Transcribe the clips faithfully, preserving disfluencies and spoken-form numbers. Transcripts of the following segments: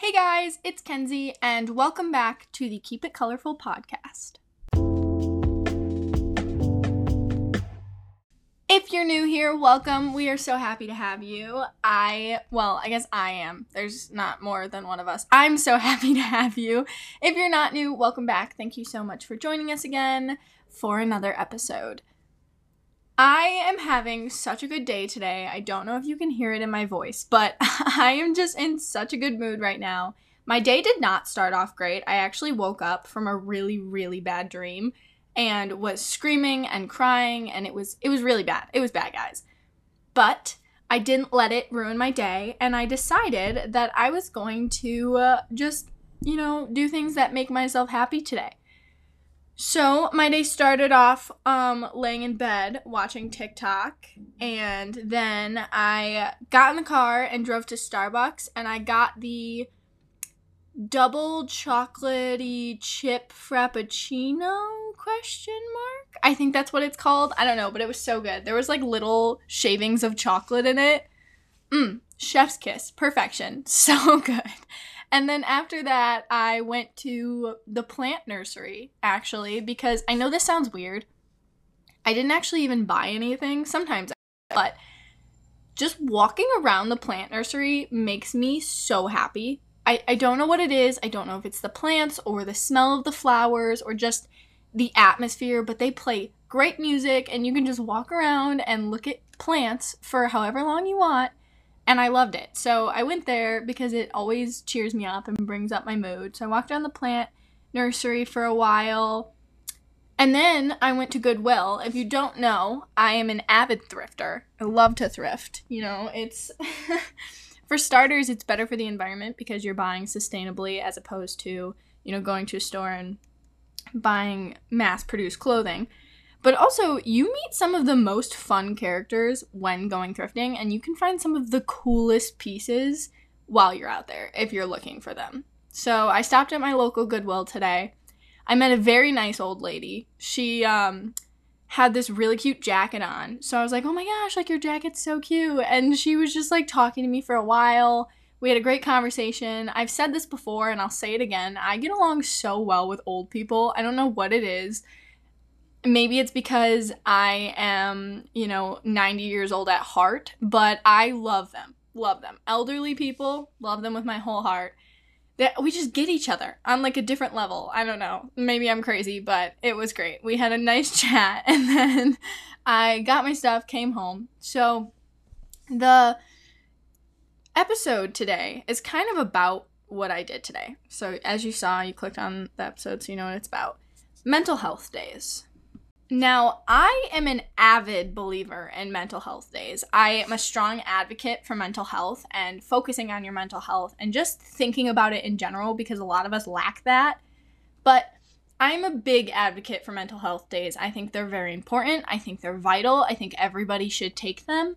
Hey guys, it's Kenzie, and welcome back to the Keep It Colorful podcast. If you're new here, welcome. We are so happy to have you. I, well, I guess I am. There's not more than one of us. I'm so happy to have you. If you're not new, welcome back. Thank you so much for joining us again for another episode. I am having such a good day today. I don't know if you can hear it in my voice, but I am just in such a good mood right now. My day did not start off great. I actually woke up from a really, really bad dream and was screaming and crying, and it was it was really bad. It was bad, guys. But I didn't let it ruin my day, and I decided that I was going to uh, just, you know, do things that make myself happy today. So my day started off um, laying in bed watching TikTok, and then I got in the car and drove to Starbucks, and I got the double chocolatey chip frappuccino question mark. I think that's what it's called. I don't know, but it was so good. There was like little shavings of chocolate in it. Mmm, chef's kiss, perfection, so good. And then after that, I went to the plant nursery, actually, because I know this sounds weird. I didn't actually even buy anything. Sometimes I but just walking around the plant nursery makes me so happy. I, I don't know what it is. I don't know if it's the plants or the smell of the flowers or just the atmosphere, but they play great music, and you can just walk around and look at plants for however long you want. And I loved it. So I went there because it always cheers me up and brings up my mood. So I walked down the plant nursery for a while. And then I went to Goodwill. If you don't know, I am an avid thrifter. I love to thrift. You know, it's... for starters, it's better for the environment because you're buying sustainably as opposed to, you know, going to a store and buying mass-produced clothing. But also, you meet some of the most fun characters when going thrifting, and you can find some of the coolest pieces while you're out there, if you're looking for them. So I stopped at my local Goodwill today. I met a very nice old lady. She um, had this really cute jacket on. So I was like, oh my gosh, like your jacket's so cute. And she was just like talking to me for a while. We had a great conversation. I've said this before, and I'll say it again. I get along so well with old people. I don't know what it is. Maybe it's because I am, you know, ninety years old at heart, but I love them. Love them. Elderly people, love them with my whole heart. That we just get each other on like a different level. I don't know. Maybe I'm crazy, but it was great. We had a nice chat, and then I got my stuff, came home. So the episode today is kind of about what I did today. So as you saw, you clicked on the episode, so you know what it's about. Mental health days. Now, I am an avid believer in mental health days. I am a strong advocate for mental health and focusing on your mental health and just thinking about it in general because a lot of us lack that. But I'm a big advocate for mental health days. I think they're very important. I think they're vital. I think everybody should take them.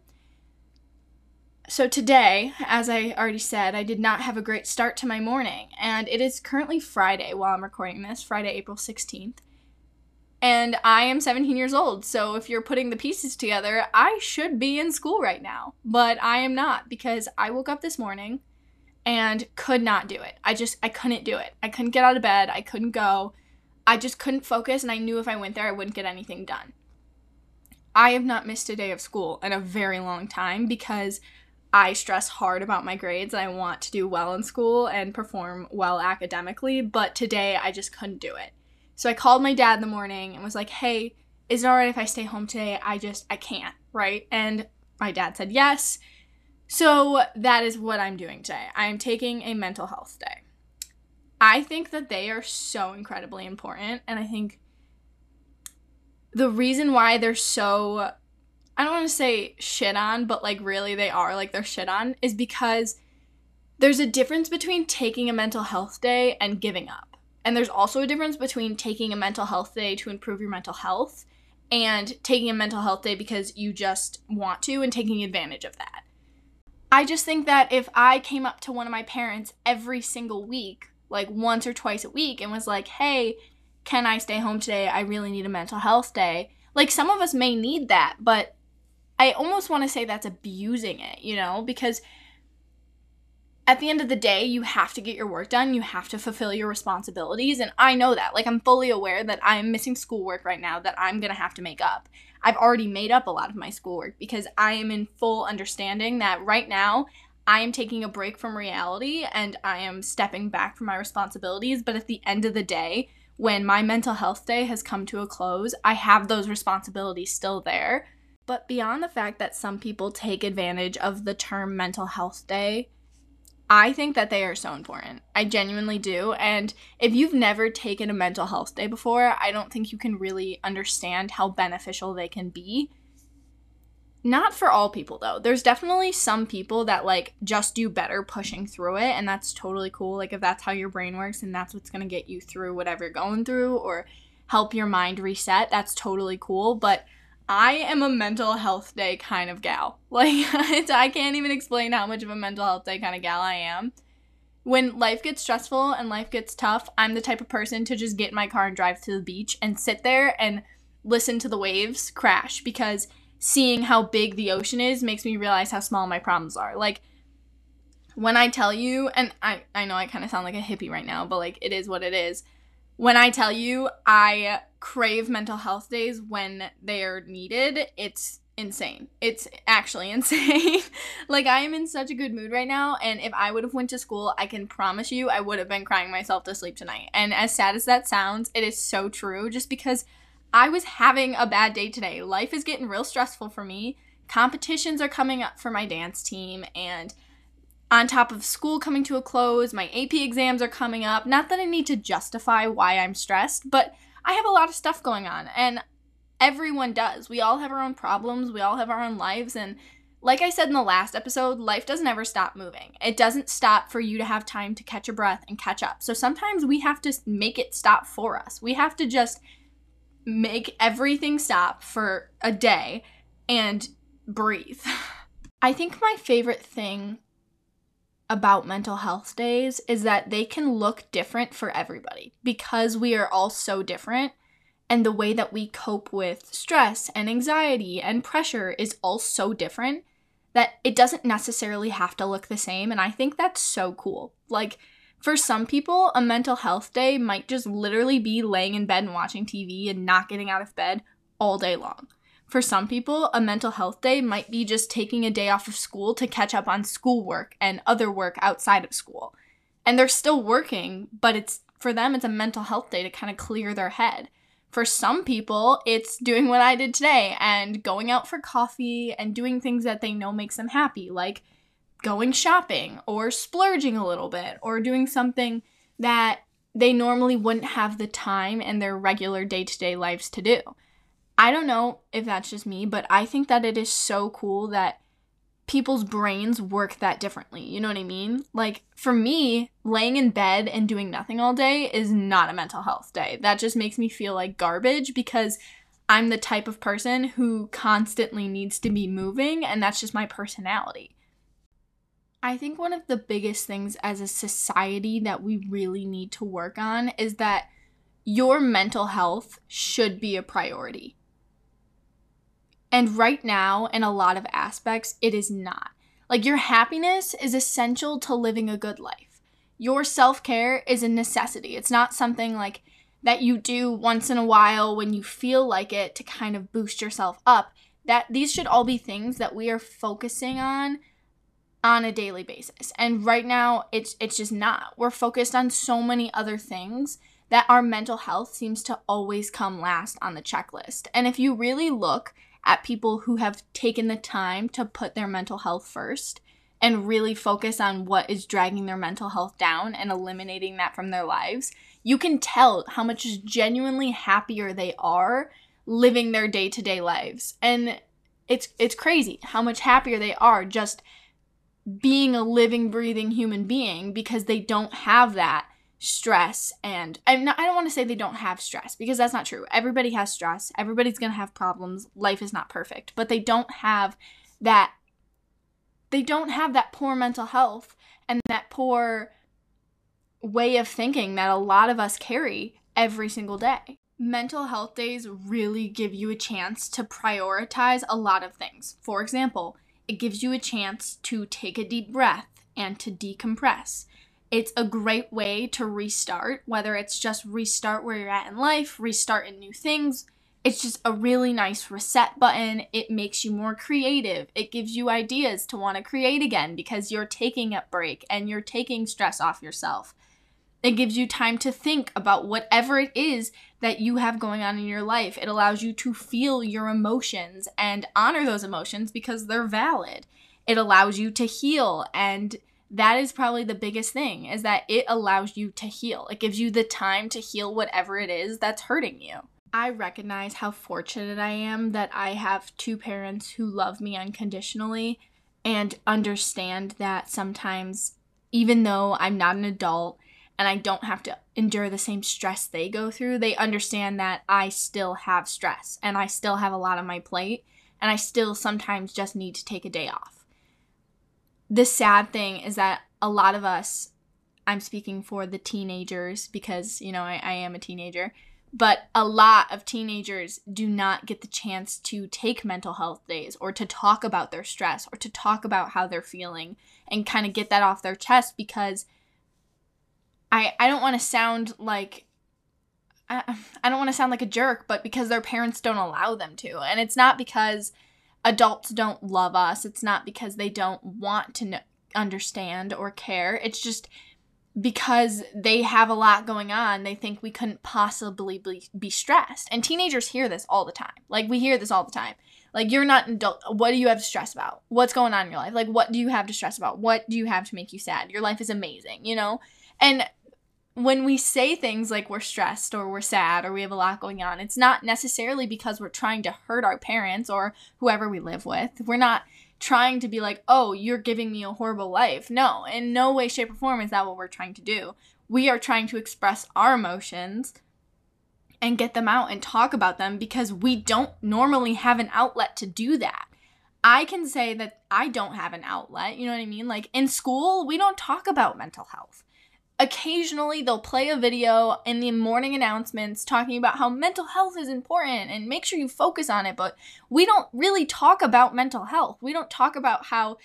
So today, as I already said, I did not have a great start to my morning. And it is currently Friday while I'm recording this, Friday, April sixteenth. And I am seventeen years old, so if you're putting the pieces together, I should be in school right now. But I am not, because I woke up this morning and could not do it. I just, I couldn't do it. I couldn't get out of bed. I couldn't go. I just couldn't focus, and I knew if I went there, I wouldn't get anything done. I have not missed a day of school in a very long time because I stress hard about my grades, and I want to do well in school and perform well academically, but today I just couldn't do it. So I called my dad in the morning and was like, hey, is it all right if I stay home today? I just, I can't, right? And my dad said yes. So that is what I'm doing today. I'm taking a mental health day. I think that they are so incredibly important. And I think the reason why they're so, I don't want to say shit on, but like really they are like they're shit on is because there's a difference between taking a mental health day and giving up. And there's also a difference between taking a mental health day to improve your mental health and taking a mental health day because you just want to and taking advantage of that. I just think that if I came up to one of my parents every single week, like once or twice a week, and was like, hey, can I stay home today? I really need a mental health day. Like some of us may need that, but I almost want to say that's abusing it, you know, because at the end of the day, you have to get your work done. You have to fulfill your responsibilities. And I know that. Like, I'm fully aware that I'm missing schoolwork right now that I'm going to have to make up. I've already made up a lot of my schoolwork because I am in full understanding that right now I am taking a break from reality and I am stepping back from my responsibilities. But at the end of the day, when my mental health day has come to a close, I have those responsibilities still there. But beyond the fact that some people take advantage of the term mental health day, I think that they are so important. I genuinely do. And if you've never taken a mental health day before, I don't think you can really understand how beneficial they can be. Not for all people, though. There's definitely some people that, like, just do better pushing through it, and that's totally cool. Like, if that's how your brain works and that's what's going to get you through whatever you're going through or help your mind reset, that's totally cool. But I am a mental health day kind of gal. Like, it's, I can't even explain how much of a mental health day kind of gal I am. When life gets stressful and life gets tough, I'm the type of person to just get in my car and drive to the beach and sit there and listen to the waves crash, because seeing how big the ocean is makes me realize how small my problems are. Like, when I tell you, and I, I know I kind of sound like a hippie right now, but, like, it is what it is. When I tell you I crave mental health days when they are needed, it's insane. It's actually insane. Like, I am in such a good mood right now, and if I would have went to school, I can promise you I would have been crying myself to sleep tonight. And as sad as that sounds, it is so true, just because I was having a bad day today. Life is getting real stressful for me. Competitions are coming up for my dance team, and on top of school coming to a close, my A P exams are coming up. Not that I need to justify why I'm stressed, but I have a lot of stuff going on, and everyone does. We all have our own problems. We all have our own lives, and like I said in the last episode, life doesn't ever stop moving. It doesn't stop for you to have time to catch your breath and catch up. So sometimes we have to make it stop for us. We have to just make everything stop for a day and breathe. I think my favorite thing about mental health days is that they can look different for everybody, because we are all so different, and the way that we cope with stress and anxiety and pressure is all so different that it doesn't necessarily have to look the same, and I think that's so cool. Like, for some people, a mental health day might just literally be laying in bed and watching T V and not getting out of bed all day long. For some people, a mental health day might be just taking a day off of school to catch up on schoolwork and other work outside of school. And they're still working, but it's for them, it's a mental health day to kind of clear their head. For some people, it's doing what I did today and going out for coffee and doing things that they know makes them happy, like going shopping or splurging a little bit or doing something that they normally wouldn't have the time in their regular day-to-day lives to do. I don't know if that's just me, but I think that it is so cool that people's brains work that differently. You know what I mean? Like, for me, laying in bed and doing nothing all day is not a mental health day. That just makes me feel like garbage, because I'm the type of person who constantly needs to be moving, and that's just my personality. I think one of the biggest things as a society that we really need to work on is that your mental health should be a priority. And right now, in a lot of aspects, it is not. Like, your happiness is essential to living a good life. Your self-care is a necessity. It's not something, like, that you do once in a while when you feel like it to kind of boost yourself up. That these should all be things that we are focusing on on a daily basis. And right now, it's it's just not. We're focused on so many other things that our mental health seems to always come last on the checklist. And if you really look at people who have taken the time to put their mental health first and really focus on what is dragging their mental health down and eliminating that from their lives, you can tell how much genuinely happier they are living their day-to-day lives. And it's it's crazy how much happier they are just being a living, breathing human being, because they don't have that stress. And I'm not, I don't want to say they don't have stress, because that's not true. Everybody has stress. Everybody's going to have problems. Life is not perfect, but they don't have that. They don't have that poor mental health and that poor way of thinking that a lot of us carry every single day. Mental health days really give you a chance to prioritize a lot of things. For example, it gives you a chance to take a deep breath and to decompress. It's a great way to restart, whether it's just restart where you're at in life, restart in new things. It's just a really nice reset button. It makes you more creative. It gives you ideas to want to create again because you're taking a break and you're taking stress off yourself. It gives you time to think about whatever it is that you have going on in your life. It allows you to feel your emotions and honor those emotions because they're valid. It allows you to heal, and that is probably the biggest thing, is that it allows you to heal. It gives you the time to heal whatever it is that's hurting you. I recognize how fortunate I am that I have two parents who love me unconditionally and understand that sometimes, even though I'm not an adult and I don't have to endure the same stress they go through, they understand that I still have stress and I still have a lot on my plate and I still sometimes just need to take a day off. The sad thing is that a lot of us, I'm speaking for the teenagers because, you know, I, I am a teenager, but a lot of teenagers do not get the chance to take mental health days or to talk about their stress or to talk about how they're feeling and kind of get that off their chest because I I don't want to sound like I, I don't want to sound like a jerk, but because their parents don't allow them to. And it's not because adults don't love us. It's not because they don't want to know, understand or care. It's just because they have a lot going on, they think we couldn't possibly be, be stressed. And teenagers hear this all the time. Like, we hear this all the time. Like, you're not an adult. What do you have to stress about? What's going on in your life? Like, what do you have to stress about? What do you have to make you sad? Your life is amazing, you know? And when we say things like we're stressed or we're sad or we have a lot going on, it's not necessarily because we're trying to hurt our parents or whoever we live with. We're not trying to be like, oh, you're giving me a horrible life. No, in no way, shape, or form is that what we're trying to do. We are trying to express our emotions and get them out and talk about them because we don't normally have an outlet to do that. I can say that I don't have an outlet, you know what I mean? Like, in school, we don't talk about mental health. Occasionally, they'll play a video in the morning announcements talking about how mental health is important and make sure you focus on it, but we don't really talk about mental health. We don't talk about how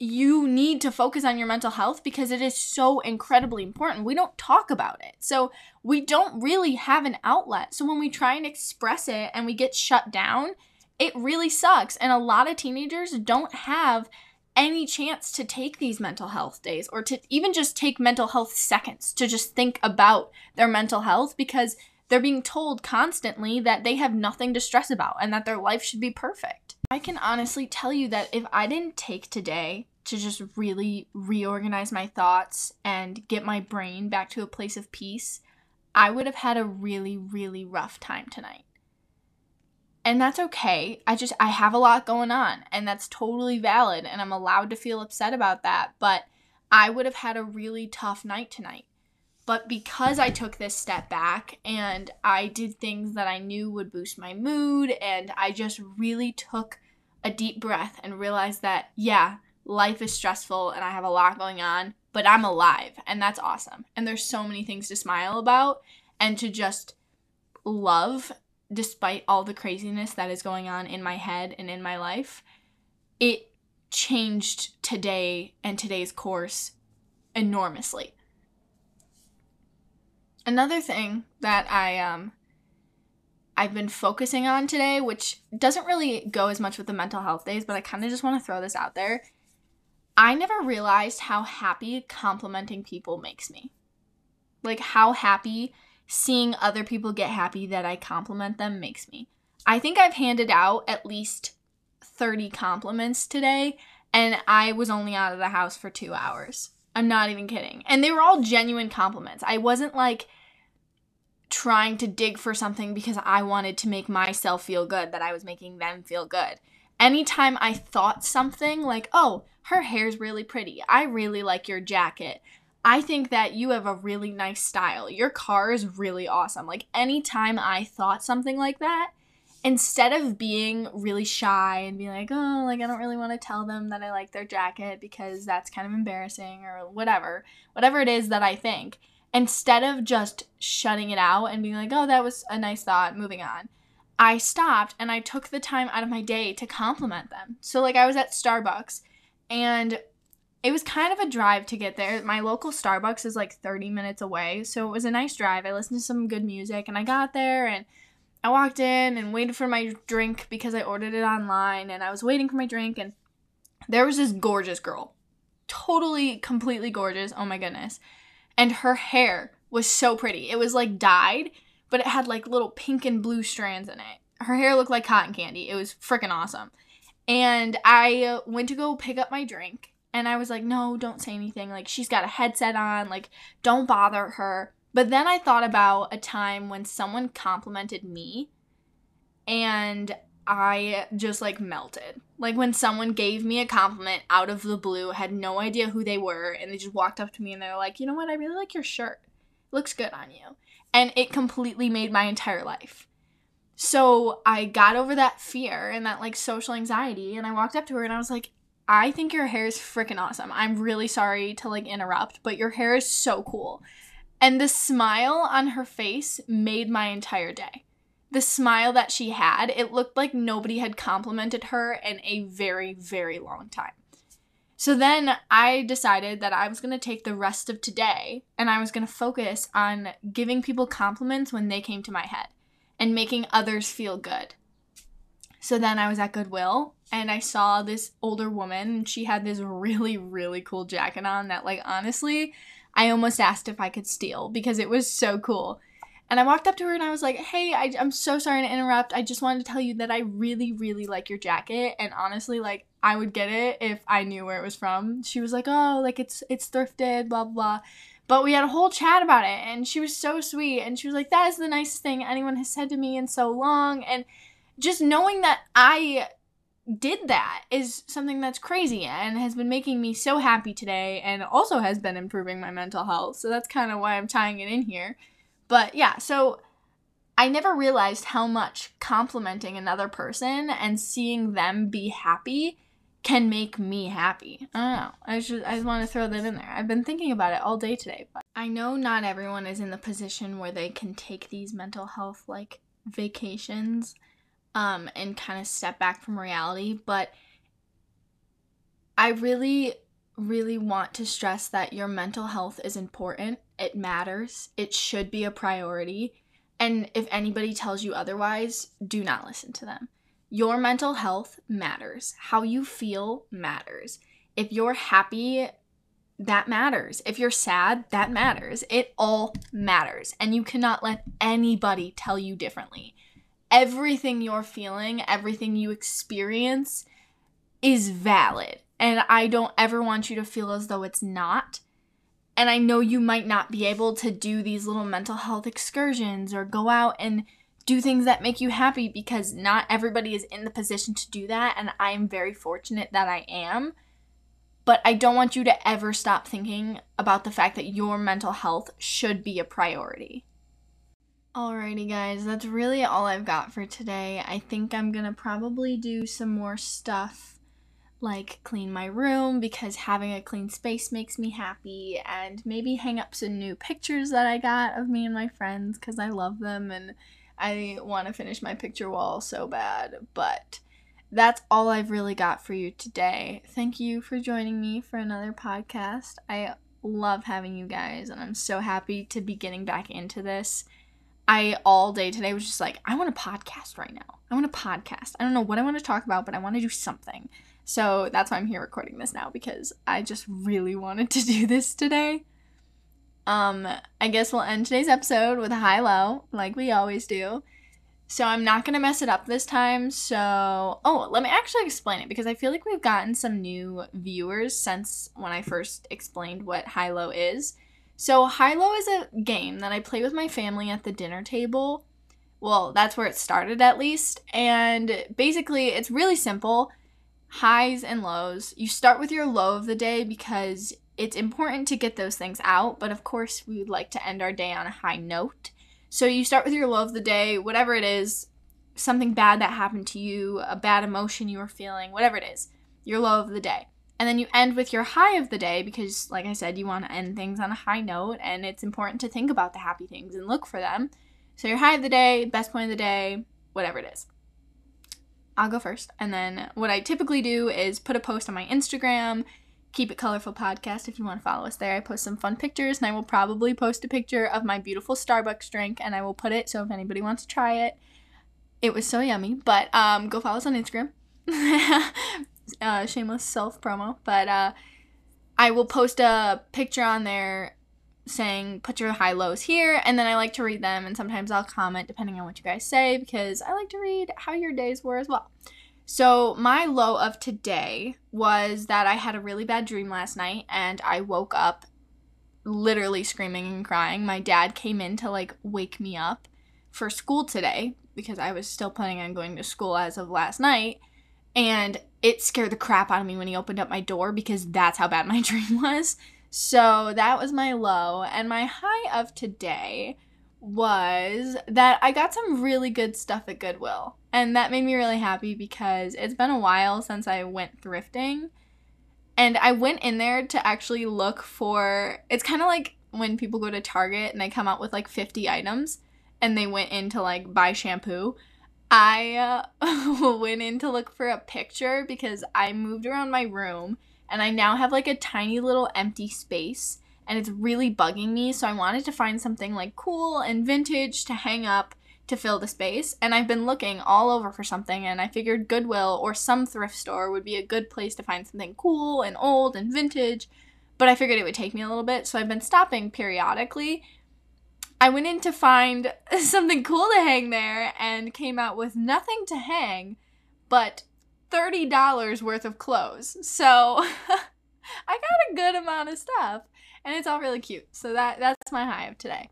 you need to focus on your mental health because it is so incredibly important. We don't talk about it. So we don't really have an outlet. So when we try and express it and we get shut down, it really sucks. And a lot of teenagers don't have any chance to take these mental health days or to even just take mental health seconds to just think about their mental health because they're being told constantly that they have nothing to stress about and that their life should be perfect. I can honestly tell you that if I didn't take today to just really reorganize my thoughts and get my brain back to a place of peace, I would have had a really, really rough time tonight. And that's okay. I just, I have a lot going on and that's totally valid and I'm allowed to feel upset about that, but I would have had a really tough night tonight. But because I took this step back and I did things that I knew would boost my mood and I just really took a deep breath and realized that, yeah, life is stressful and I have a lot going on, but I'm alive and that's awesome. And there's so many things to smile about and to just love despite all the craziness that is going on in my head and in my life. It changed today and today's course enormously. Another thing that I, um, I've been focusing on today, which doesn't really go as much with the mental health days, but I kind of just want to throw this out there. I never realized how happy complimenting people makes me. Like, how happy seeing other people get happy that I compliment them makes me. I think I've handed out at least thirty compliments today, and I was only out of the house for two hours. I'm not even kidding. And they were all genuine compliments. I wasn't like trying to dig for something because I wanted to make myself feel good, that I was making them feel good. Anytime I thought something like, oh, her hair's really pretty. I really like your jacket. I think that you have a really nice style. Your car is really awesome. Like, anytime I thought something like that, instead of being really shy and being like, oh, like, I don't really want to tell them that I like their jacket because that's kind of embarrassing or whatever, whatever it is that I think, instead of just shutting it out and being like, oh, that was a nice thought, moving on, I stopped and I took the time out of my day to compliment them. So, like, I was at Starbucks and It was kind of a drive to get there. My local Starbucks is like thirty minutes away, so it was a nice drive. I listened to some good music, and I got there, and I walked in and waited for my drink because I ordered it online, and I was waiting for my drink, and there was this gorgeous girl. Totally, completely gorgeous. Oh my goodness. And her hair was so pretty. It was like dyed, but it had like little pink and blue strands in it. Her hair looked like cotton candy. It was freaking awesome. And I went to go pick up my drink, and I was like, no, don't say anything. Like, she's got a headset on. Like, don't bother her. But then I thought about a time when someone complimented me, and I just, like, melted. Like, when someone gave me a compliment out of the blue, had no idea who they were, and they just walked up to me, and they were like, you know what, I really like your shirt. It looks good on you. And it completely made my entire life. So I got over that fear and that, like, social anxiety, and I walked up to her, and I was like, I think your hair is freaking awesome. I'm really sorry to, like, interrupt, but your hair is so cool. And the smile on her face made my entire day. The smile that she had, it looked like nobody had complimented her in a very, very long time. So then I decided that I was going to take the rest of today, and I was going to focus on giving people compliments when they came to my head and making others feel good. So then I was at Goodwill, and I saw this older woman, and she had this really, really cool jacket on that, like, honestly, I almost asked if I could steal because it was so cool. And I walked up to her, and I was like, hey, I, I'm so sorry to interrupt. I just wanted to tell you that I really, really like your jacket. And honestly, like, I would get it if I knew where it was from. She was like, oh, like, it's it's thrifted, blah, blah. But we had a whole chat about it, and she was so sweet. And she was like, that is the nicest thing anyone has said to me in so long. And just knowing that I did that is something that's crazy and has been making me so happy today, and also has been improving my mental health. So that's kind of why I'm tying it in here. But yeah, so I never realized how much complimenting another person and seeing them be happy can make me happy. I don't know. I just, I just want to throw that in there. I've been thinking about it all day today. But I know not everyone is in the position where they can take these mental health, like, vacations um, and kind of step back from reality. But I really, really want to stress that your mental health is important. It matters. It should be a priority. And if anybody tells you otherwise, do not listen to them. Your mental health matters. How you feel matters. If you're happy, that matters. If you're sad, that matters. It all matters. And you cannot let anybody tell you differently. Everything you're feeling, everything you experience is valid. And I don't ever want you to feel as though it's not. And I know you might not be able to do these little mental health excursions or go out and do things that make you happy because not everybody is in the position to do that. And I am very fortunate that I am. But I don't want you to ever stop thinking about the fact that your mental health should be a priority. Alrighty guys, that's really all I've got for today. I think I'm going to probably do some more stuff, like clean my room because having a clean space makes me happy, and maybe hang up some new pictures that I got of me and my friends because I love them and I want to finish my picture wall so bad. But that's all I've really got for you today. Thank you for joining me for another podcast. I love having you guys, and I'm so happy to be getting back into this. I all day today was just like, I want a podcast right now. I want a podcast. I don't know what I want to talk about, but I want to do something. So that's why I'm here recording this now, because I just really wanted to do this today. Um, I guess we'll end today's episode with a high-low, like we always do. So I'm not going to mess it up this time, so... Oh, let me actually explain it, because I feel like we've gotten some new viewers since when I first explained what high-low is. So high-low is a game that I play with my family at the dinner table. Well, that's where it started, at least. And basically, it's really simple. Highs and lows. You start with your low of the day because it's important to get those things out, but of course we would like to end our day on a high note. So you start with your low of the day, whatever it is, something bad that happened to you, a bad emotion you were feeling, whatever it is, your low of the day. And then you end with your high of the day because, like I said, you want to end things on a high note, and it's important to think about the happy things and look for them. So your high of the day, best point of the day, whatever it is. I'll go first, and then what I typically do is put a post on my Instagram, Keep It Colorful podcast if you want to follow us there. I post some fun pictures, and I will probably post a picture of my beautiful Starbucks drink, and I will put it, so if anybody wants to try it, it was so yummy. But um, go follow us on Instagram. uh, shameless self-promo. But uh, I will post a picture on there saying, put your high-lows here, and then I like to read them, and sometimes I'll comment depending on what you guys say, because I like to read how your days were as well. So my low of today was that I had a really bad dream last night, and I woke up literally screaming and crying. My dad came in to, like, wake me up for school today, because I was still planning on going to school as of last night, and it scared the crap out of me when he opened up my door, because that's how bad my dream was. So that was my low, and my high of today was that I got some really good stuff at Goodwill. And that made me really happy, because it's been a while since I went thrifting. And I went in there to actually look for... It's kind of like when people go to Target and they come out with like fifty items. And they went in to like buy shampoo. I uh, went in to look for a picture, because I moved around my room. And I now have like a tiny little empty space. And it's really bugging me. So I wanted to find something like cool and vintage to hang up to fill the space, and I've been looking all over for something, and I figured Goodwill or some thrift store would be a good place to find something cool and old and vintage, but I figured it would take me a little bit, so I've been stopping periodically. I went in to find something cool to hang there and came out with nothing to hang but thirty dollars worth of clothes, so I got a good amount of stuff, and it's all really cute, so that that's my high of today.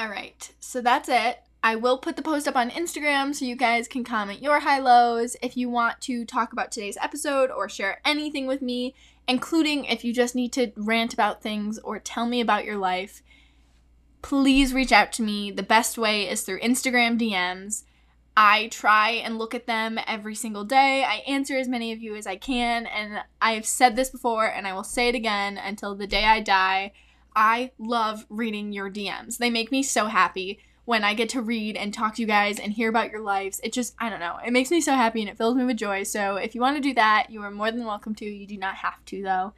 Alright, so that's it. I will put the post up on Instagram so you guys can comment your high-lows. If you want to talk about today's episode or share anything with me, including if you just need to rant about things or tell me about your life, please reach out to me. The best way is through Instagram D Ms. I try and look at them every single day. I answer as many of you as I can, and I have said this before, and I will say it again until the day I die. I love reading your D Ms. They make me so happy when I get to read and talk to you guys and hear about your lives. It just, I don't know, it makes me so happy, and it fills me with joy. So if you want to do that, you are more than welcome to. You do not have to, though.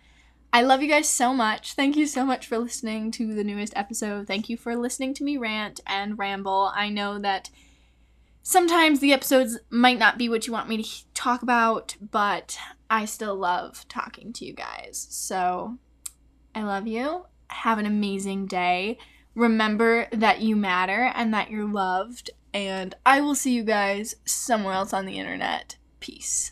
I love you guys so much. Thank you so much for listening to the newest episode. Thank you for listening to me rant and ramble. I know that sometimes the episodes might not be what you want me to talk about, but I still love talking to you guys. So I love you. Have an amazing day. Remember that you matter and that you're loved. And I will see you guys somewhere else on the internet. Peace.